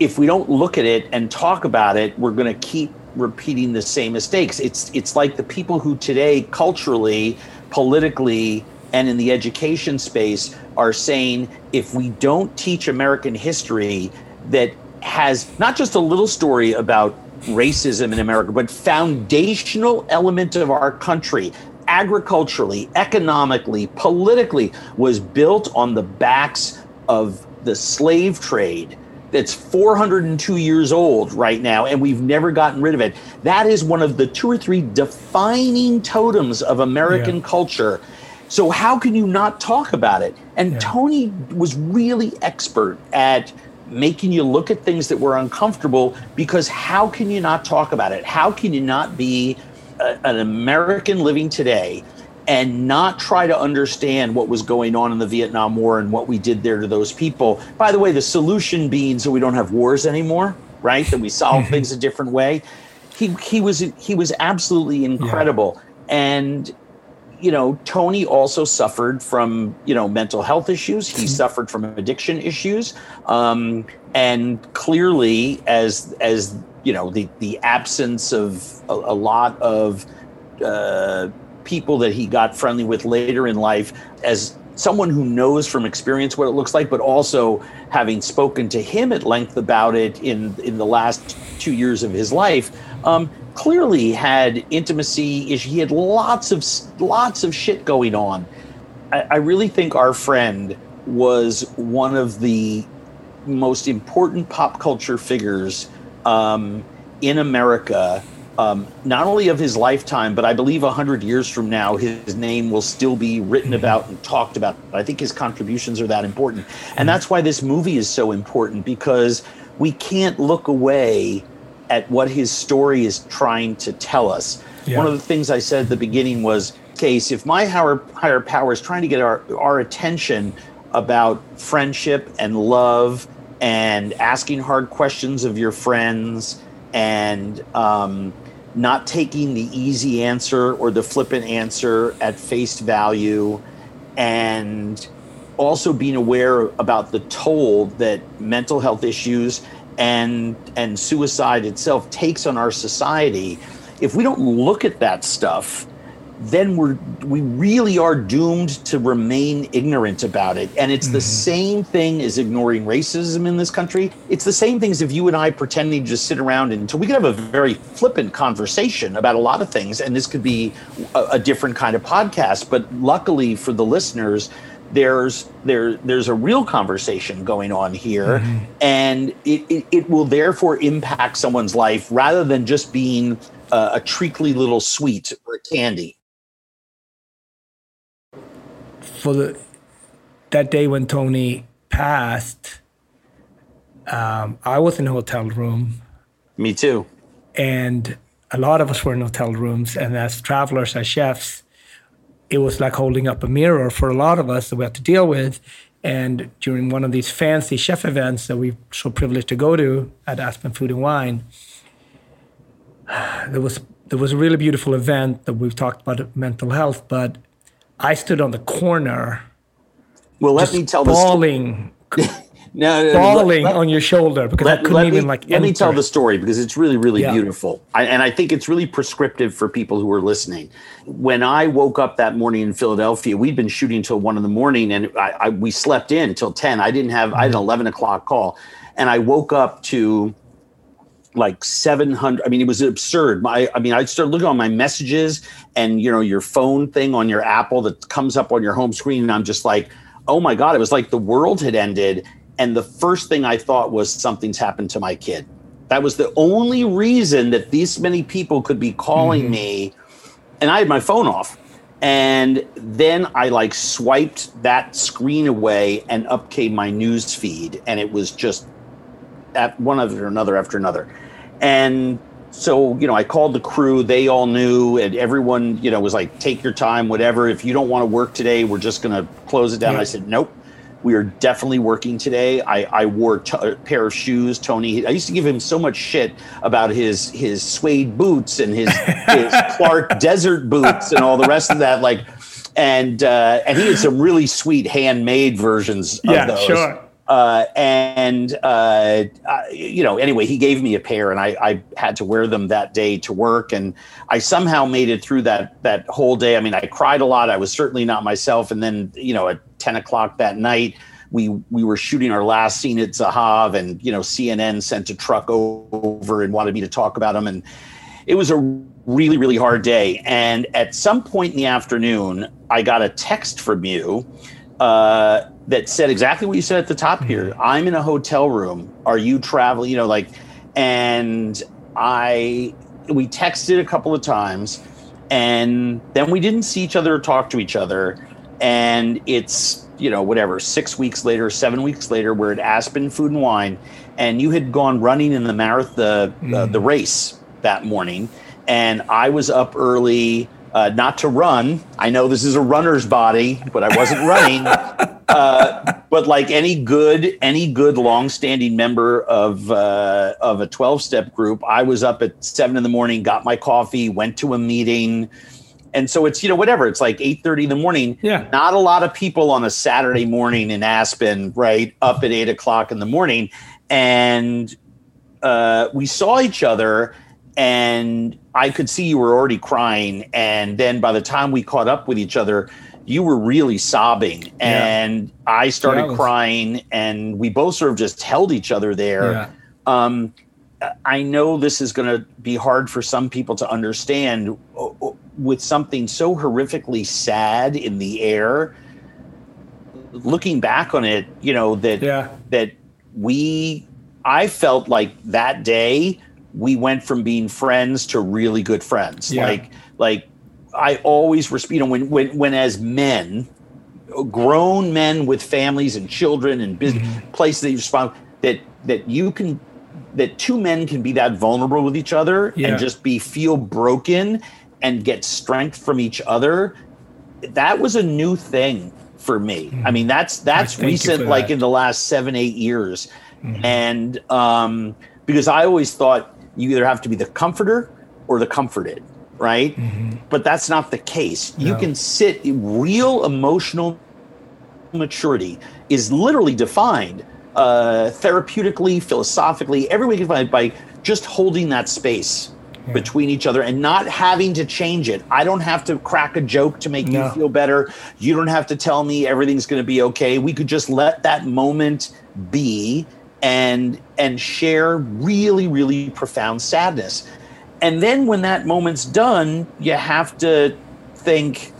if we don't look at it and talk about it, we're going to keep repeating the same mistakes. It's, it's like the people who today culturally, politically, and in the education space are saying, if we don't teach American history, that has not just a little story about racism in America, but foundational element of our country, agriculturally, economically, politically, was built on the backs of the slave trade that's four hundred two years old right now, and we've never gotten rid of it. That is one of the two or three defining totems of American yeah. culture. So how can you not talk about it? And yeah. Tony was really expert at making you look at things that were uncomfortable, because how can you not talk about it? How can you not be a, an American living today and not try to understand what was going on in the Vietnam War and what we did there to those people? By the way, the solution being so we don't have wars anymore, right? That we solve things a different way. He he was he was absolutely incredible. Yeah. And you know, Tony also suffered from, you know, mental health issues. He suffered from addiction issues. Um, and clearly, as, as you know, the, the absence of a, a lot of uh, people that he got friendly with later in life, as someone who knows from experience what it looks like, but also having spoken to him at length about it in, in the last two years of his life, um, clearly had intimacy issues. He had lots of lots of shit going on. I, I really think our friend was one of the most important pop culture figures um, in America, um, not only of his lifetime, but I believe one hundred years from now, his name will still be written about and talked about. I think his contributions are that important. And that's why this movie is so important, because we can't look away at what his story is trying to tell us. Yeah. One of the things I said at the beginning was, Case, if my higher, higher power is trying to get our, our attention about friendship and love and asking hard questions of your friends and um, not taking the easy answer or the flippant answer at face value, and also being aware about the toll that mental health issues and and suicide itself takes on our society, if we don't look at that stuff, then we're we really are doomed to remain ignorant about it. And it's mm-hmm. the same thing as ignoring racism in this country. It's the same thing as if you and I pretending to just sit around and so we could have a very flippant conversation about a lot of things, and this could be a, a different kind of podcast. But luckily for the listeners, There's there there's a real conversation going on here, mm-hmm. and it, it, it will therefore impact someone's life rather than just being uh, a treacly little sweet or candy. For the, that day when Tony passed, um, I was in a hotel room. Me too. And a lot of us were in hotel rooms, and as travelers, as chefs, it was like holding up a mirror for a lot of us that we had to deal with. And during one of these fancy chef events that we were so privileged to go to at Aspen Food and Wine, there was there was a really beautiful event that we've talked about mental health, but I stood on the corner. Well, let me tell bawling, the story. no, no, bawling let, let, on your shoulder because let, I couldn't even me, like Let enter. me tell the story because it's really, really yeah. beautiful. I, and I think it's really prescriptive for people who are listening. When I woke up that morning in Philadelphia, we'd been shooting till one in the morning, and I, I, we slept in till ten. I didn't have, I had an eleven o'clock call, and I woke up to like seven hundred. I mean, it was absurd. My, I mean, I started looking on my messages and, you know, your phone thing on your Apple that comes up on your home screen. And I'm just like, oh my God, it was like the world had ended. And the first thing I thought was, something's happened to my kid. That was the only reason that these many people could be calling mm-hmm. me. And I had my phone off. And then I like swiped that screen away, and up came my news feed. And it was just at one after another after another. And so, you know, I called the crew. They all knew, and everyone, you know, was like, take your time, whatever. If you don't want to work today, we're just going to close it down. Yeah. I said, nope. We are definitely working today. I, I wore t- a pair of shoes. Tony, I used to give him so much shit about his his suede boots and his, his Clark Desert boots and all the rest of that. Like, and uh, and he had some really sweet handmade versions of yeah, those. Yeah, sure. Uh, and uh, I, you know, anyway, he gave me a pair, and I, I had to wear them that day to work. And I somehow made it through that that whole day. I mean, I cried a lot. I was certainly not myself. And then, you know, at ten o'clock that night, we we were shooting our last scene at Zahav, and, you know, C N N sent a truck over and wanted me to talk about him. And it was a really, really hard day. And at some point in the afternoon, I got a text from you uh, that said exactly what you said at the top here. I'm in a hotel room. Are you traveling? You know, like, and I, we texted a couple of times, and then we didn't see each other or talk to each other. And it's, you know, whatever, six weeks later, seven weeks later, we're at Aspen Food and Wine, and you had gone running in the marathon, the, mm. uh, the race that morning. And I was up early, uh, not to run. I know this is a runner's body, but I wasn't running. Uh, but like any good, any good longstanding member of, uh, of a twelve step group, I was up at seven in the morning, got my coffee, went to a meeting. And so it's, you know, whatever, it's like eight thirty in the morning. Yeah. Not a lot of people on a Saturday morning in Aspen, right, up at eight o'clock in the morning. And uh, we saw each other, and I could see you were already crying. And then by the time we caught up with each other, you were really sobbing. And yeah. I started yeah, I was... crying, and we both sort of just held each other there. Yeah. Um, I know this is going to be hard for some people to understand, with something so horrifically sad in the air, looking back on it, you know, that, yeah. that we, I felt like that day we went from being friends to really good friends. Yeah. Like, like I always respect, you know, when, when, when as men, grown men with families and children and business mm-hmm. places that you respond, that, that you can, that two men can be that vulnerable with each other yeah. and just be, feel broken and get strength from each other. That was a new thing for me. Mm-hmm. I mean, that's, that's recent, like that. In the last seven, eight years. Mm-hmm. And um, because I always thought you either have to be the comforter or the comforted, right? Mm-hmm. But that's not the case. No. You can sit, real emotional maturity is literally defined uh, therapeutically, philosophically, every week by just holding that space yeah. between each other and not having to change it. I don't have to crack a joke to make no. you feel better. You don't have to tell me everything's going to be okay. We could just let that moment be and, and share really, really profound sadness. And then when that moment's done, you have to think,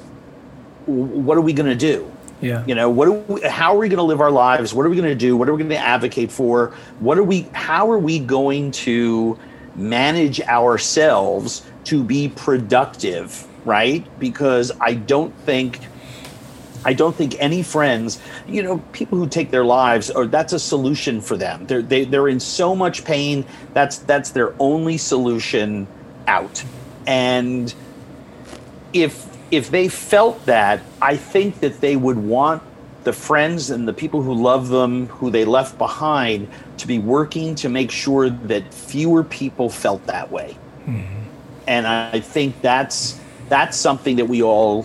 what are we going to do? Yeah. You know, what are we, how are we going to live our lives? What are we going to do? What are we going to advocate for? What are we, how are we going to manage ourselves to be productive? Right. Because I don't think, I don't think any friends, you know, people who take their lives, or that's a solution for them. They're, they, they're in so much pain. That's, that's their only solution out. And if, If they felt that, I think that they would want the friends and the people who love them, who they left behind, to be working to make sure that fewer people felt that way. Mm-hmm. And I think that's that's something that we all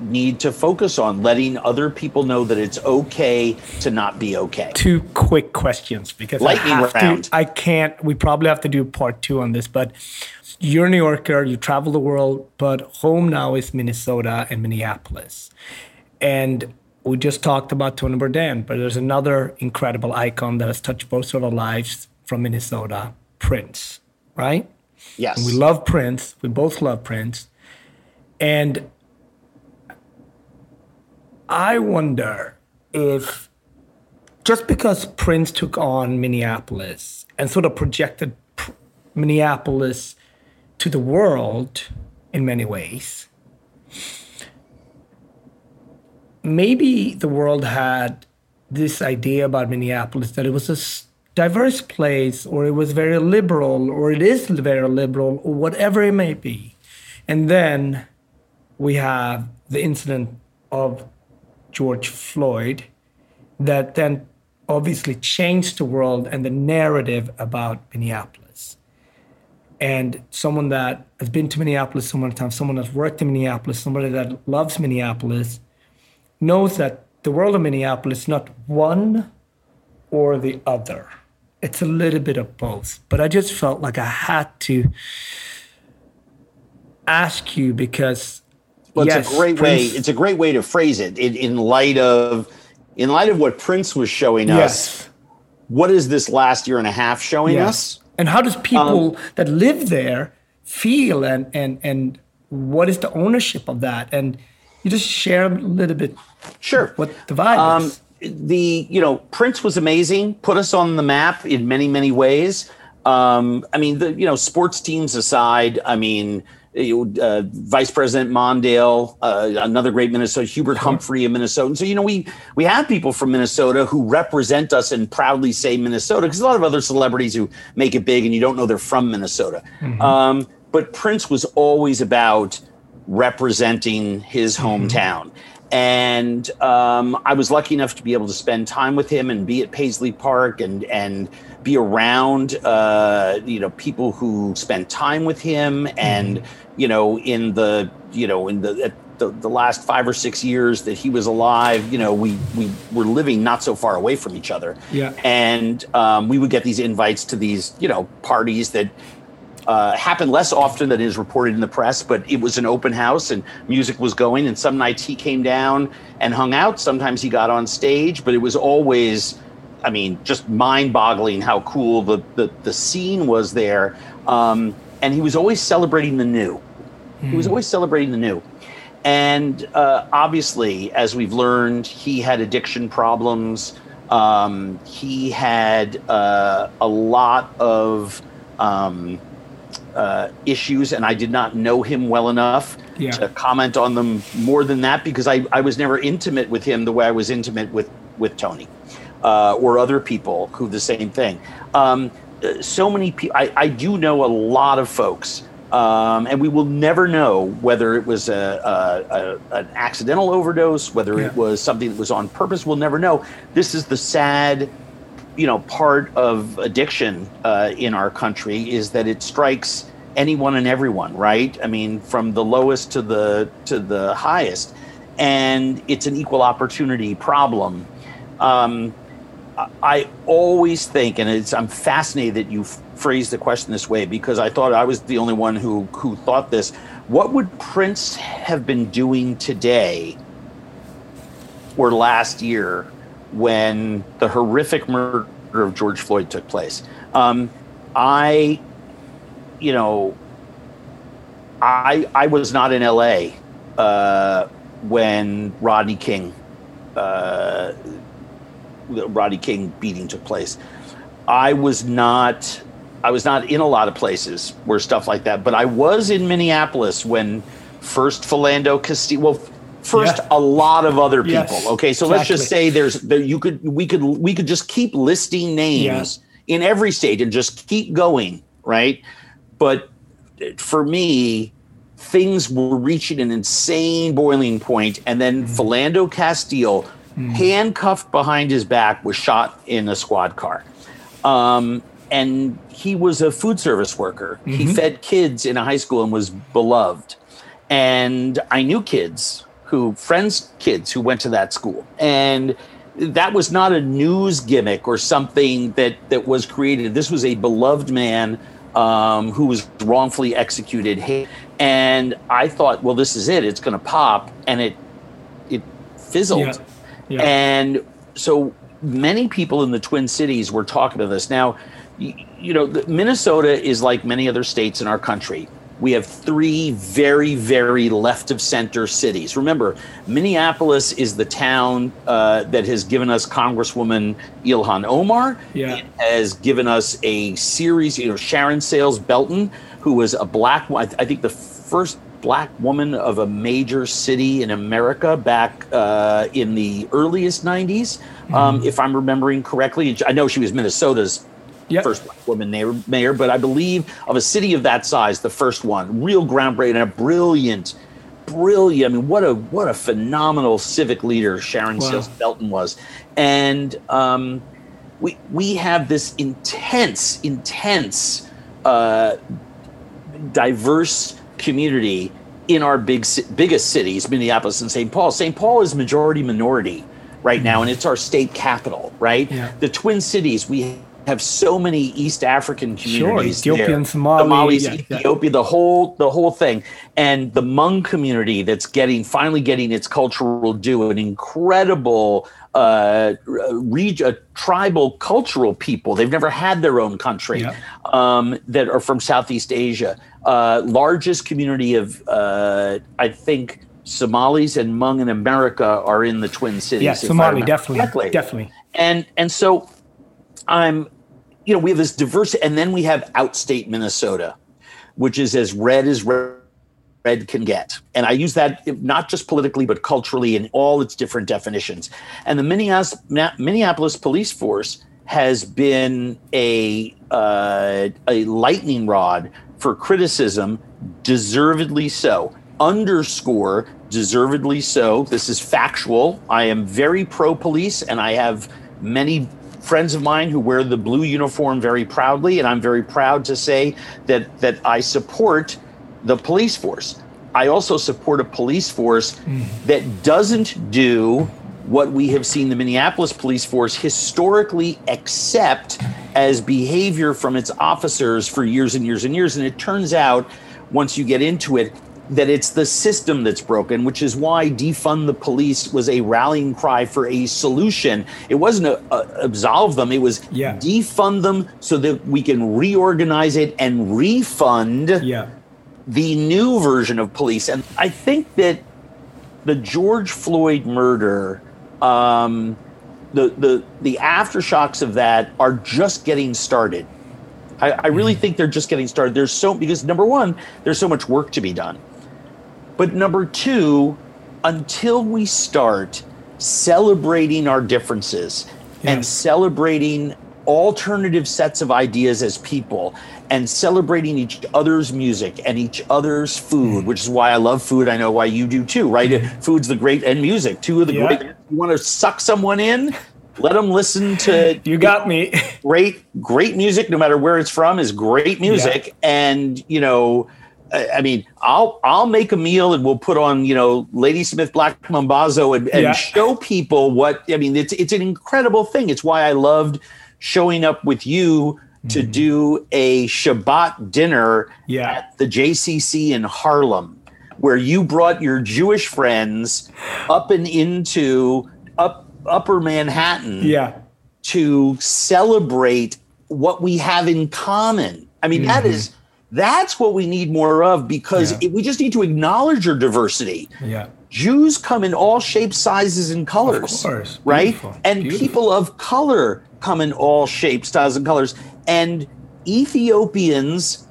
need to focus on, letting other people know that it's okay to not be okay. Two quick questions, because lightning I round. To, I can't, we probably have to do part two on this, but you're a New Yorker, you travel the world, but home now is Minnesota and Minneapolis. And we just talked about Tony Bourdain, but there's another incredible icon that has touched both of our lives from Minnesota, Prince, right? Yes. And we love Prince. We both love Prince. And I wonder if just because Prince took on Minneapolis and sort of projected pr- Minneapolis to the world in many ways, maybe the world had this idea about Minneapolis that it was a diverse place, or it was very liberal, or it is very liberal, or whatever it may be. And then we have the incident of George Floyd that then obviously changed the world and the narrative about Minneapolis. And someone that has been to Minneapolis so many times, someone that's worked in Minneapolis, somebody that loves Minneapolis, knows that the world of Minneapolis is not one or the other. It's a little bit of both. But I just felt like I had to ask you, because well, yes, it's a great Prince. way. It's a great way to phrase it. In, in light of in light of what Prince was showing yes. us, what is this last year and a half showing yes. us? And how does people um, that live there feel, and, and, and what is the ownership of that? And you just share a little bit sure. what the vibe um, is. The, you know, Prince was amazing, put us on the map in many, many ways. Um, I mean, the, you know, sports teams aside, I mean, uh, Vice President Mondale, uh, another great Minnesota, Hubert sure. Humphrey, a Minnesotan. So, you know, we, we have people from Minnesota who represent us and proudly say Minnesota, because a lot of other celebrities who make it big and you don't know they're from Minnesota. Mm-hmm. Um, but Prince was always about representing his hometown. Mm-hmm. And um, I was lucky enough to be able to spend time with him and be at Paisley Park and and be around, uh, you know, people who spent time with him. And, you know, in the, you know, in the, at the the last five or six years that he was alive, you know, we, we were living not so far away from each other. Yeah. And um, we would get these invites to these, you know, parties that Uh, happened less often than is reported in the press, but it was an open house and music was going, and some nights he came down and hung out. Sometimes he got on stage, but it was always, I mean, just mind-boggling how cool the, the, the scene was there. Um, and he was always celebrating the new. Mm. He was always celebrating the new. And uh, obviously, as we've learned, he had addiction problems. Um, he had uh, a lot of... Um, Uh, issues, and I did not know him well enough yeah. to comment on them more than that, because I, I was never intimate with him the way I was intimate with, with Tony uh, or other people who the same thing. Um, so many people, I, I do know a lot of folks, um, and we will never know whether it was a, a, a an accidental overdose, whether yeah. it was something that was on purpose. We'll never know. This is the sad, you know, part of addiction uh, in our country is that it strikes anyone and everyone, right? I mean, from the lowest to the to the highest, and it's an equal opportunity problem. Um, I always think, and it's, I'm fascinated that you phrased the question this way, because I thought I was the only one who who thought this. What would Prince have been doing today or last year when the horrific murder of George Floyd took place? Um, I, you know, I I was not in L A uh, when Rodney King, uh, the Rodney King beating took place. I was not, I was not in a lot of places where stuff like that, but I was in Minneapolis when first Philando Castile, well, First, yeah. a lot of other people. Yes, okay, so exactly. let's just say there's there, you could we could we could just keep listing names yeah. in every state and just keep going, right? But for me, things were reaching an insane boiling point, and then mm. Philando Castile, mm. handcuffed behind his back, was shot in a squad car, um, and he was a food service worker. Mm-hmm. He fed kids in a high school and was beloved, and I knew kids. Who friends, kids who went to that school. And that was not a news gimmick or something that, that was created. This was a beloved man um, who was wrongfully executed. And I thought, well, this is it. It's going to pop. And it it fizzled. Yeah. Yeah. And so many people in the Twin Cities were talking about this. Now, you know, Minnesota is like many other states in our country. We have three very, very left of center cities. Remember, Minneapolis is the town uh, that has given us Congresswoman Ilhan Omar. Yeah. It has given us a series, you know, Sharon Sales Belton, who was a black, I think the first black woman of a major city in America back uh, in the earliest nineties, mm-hmm. um, if I'm remembering correctly. I know she was Minnesota's Yep. first black woman mayor, but I believe of a city of that size, the first one, real groundbreaking, and a brilliant, brilliant. I mean, what a what a phenomenal civic leader Sharon wow. Sales Belton was, and um, we we have this intense, intense, uh, diverse community in our big biggest cities, Minneapolis and Saint Paul. Saint Paul is majority minority right now, and it's our state capital. Right, yeah. The Twin Cities we. Have so many East African communities sure, Ethiopian, there. Somali, Somalis, yeah, Ethiopia, yeah. the whole the whole thing, and the Hmong community that's getting finally getting its cultural due, an incredible uh, uh, reg- uh, tribal cultural people. They've never had their own country, yeah. um, that are from Southeast Asia. Uh, largest community of, uh, I think, Somalis and Hmong in America are in the Twin Cities. Yeah, Somali, definitely, correctly. definitely. And and so I'm, you know, we have this diverse, and then we have outstate Minnesota, which is as red as red. red can get. And I use that not just politically, but culturally in all its different definitions. And the Minneapolis police force has been a uh, a lightning rod for criticism, deservedly so. Underscore, deservedly so. This is factual. I am very pro-police, and I have many friends of mine who wear the blue uniform very proudly, and I'm very proud to say that that I support the police force. I also support a police force mm. that doesn't do what we have seen the Minneapolis police force historically accept as behavior from its officers for years and years and years. And it turns out, once you get into it, that it's the system that's broken, which is why defund the police was a rallying cry for a solution. It wasn't a, a, absolve them. It was yeah. defund them so that we can reorganize it and refund yeah. the new version of police. And I think that the George Floyd murder, um, the, the the aftershocks of that are just getting started. I, I really think they're just getting started. There's so, because number one, there's so much work to be done. But number two, until we start celebrating our differences yeah. and celebrating alternative sets of ideas as people, and celebrating each other's music and each other's food, mm. which is why I love food. I know why you do too, right? Mm. Food's the great, and music, two of the yeah. great. You want to suck someone in? Let them listen to. You got me. Great, great music, no matter where it's from, is great music. Yeah. And, you know, I mean, I'll I'll make a meal and we'll put on, you know, Ladysmith Black Mambazo and, and yeah. show people what, I mean, it's it's an incredible thing. It's why I loved showing up with you to do a Shabbat dinner yeah. at the J C C in Harlem, where you brought your Jewish friends up and into up, upper Manhattan yeah. to celebrate what we have in common. I mean, mm-hmm. that is, that's what we need more of, because yeah. it, we just need to acknowledge your diversity. Yeah. Jews come in all shapes, sizes, and colors, of course. right? Beautiful. And Beautiful. people of color come in all shapes, styles, and colors. And Ethiopians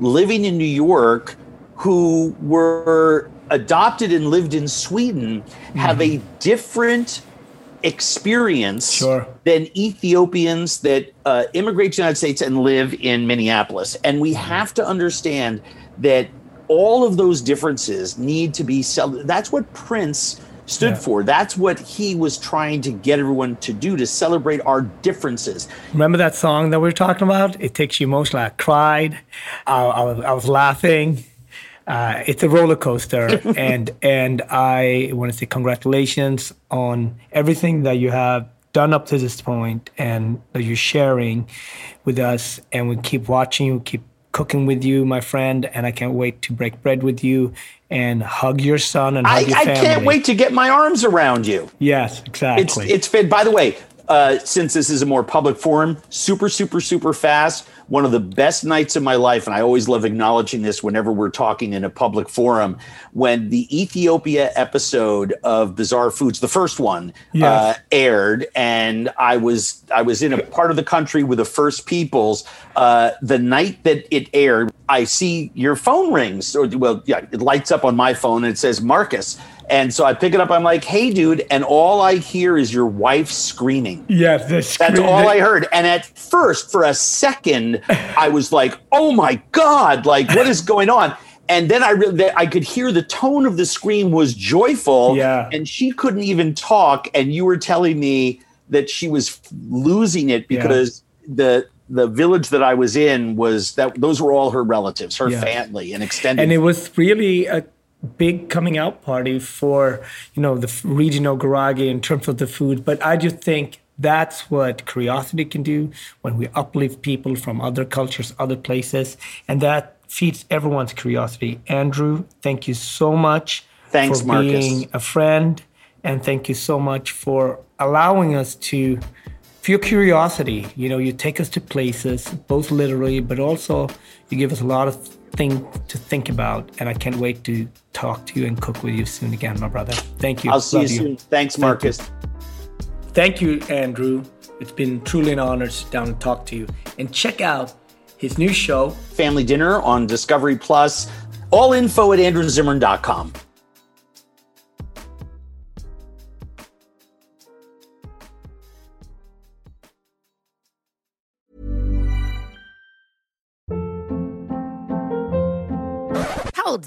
living in New York who were adopted and lived in Sweden mm-hmm. have a different experience sure. than Ethiopians that uh, immigrate to the United States and live in Minneapolis. And we have to understand that all of those differences need to be celebrated. That's what Prince stood yeah. for. That's what he was trying to get everyone to do, to celebrate our differences. Remember that song that we were talking about? It takes you emotionally. I cried. I, I, was, I was laughing. Uh, it's a roller coaster. and and I want to say congratulations on everything that you have done up to this point and that you're sharing with us. And we keep watching you, keep cooking with you, my friend, and I can't wait to break bread with you and hug your son and hug I, your family. I can't wait to get my arms around you. Yes, exactly. It's, it's been, by the way, uh, since this is a more public forum, super, super, super fast, one of the best nights of my life, and I always love acknowledging this whenever we're talking in a public forum, when the Ethiopia episode of Bizarre Foods, the first one, yes. uh, aired, and I was I was in a part of the country with the First Peoples. Uh, the night that it aired, I see your phone rings, or well, yeah, it lights up on my phone and it says Marcus. And so I pick it up. I'm like, hey, dude. And all I hear is your wife screaming. Yeah, that's all I heard. And at first, for a second, I was like, oh, my God, like, what is going on? And then I really, I could hear the tone of the scream was joyful. Yeah. And she couldn't even talk. And you were telling me that she was losing it because yeah. the the village that I was in was that those were all her relatives, her yeah. family and extended. And it was really a big coming out party for, you know, the regional Garage in terms of the food. But I just think that's what curiosity can do when we uplift people from other cultures, other places, and that feeds everyone's curiosity. Andrew, thank you so much Thanks, for Marcus. being a friend And thank you so much for allowing us to, for your curiosity. You know, you take us to places, both literally, but also you give us a lot of things to think about. And I can't wait to talk to you and cook with you soon again, my brother. Thank you. I'll see you, you soon. Thanks, thank Marcus. You. Thank you, Andrew. It's been truly an honor to sit down and talk to you. And check out his new show, Family Dinner, on Discovery Plus. All info at andrew zimmern dot com. Hold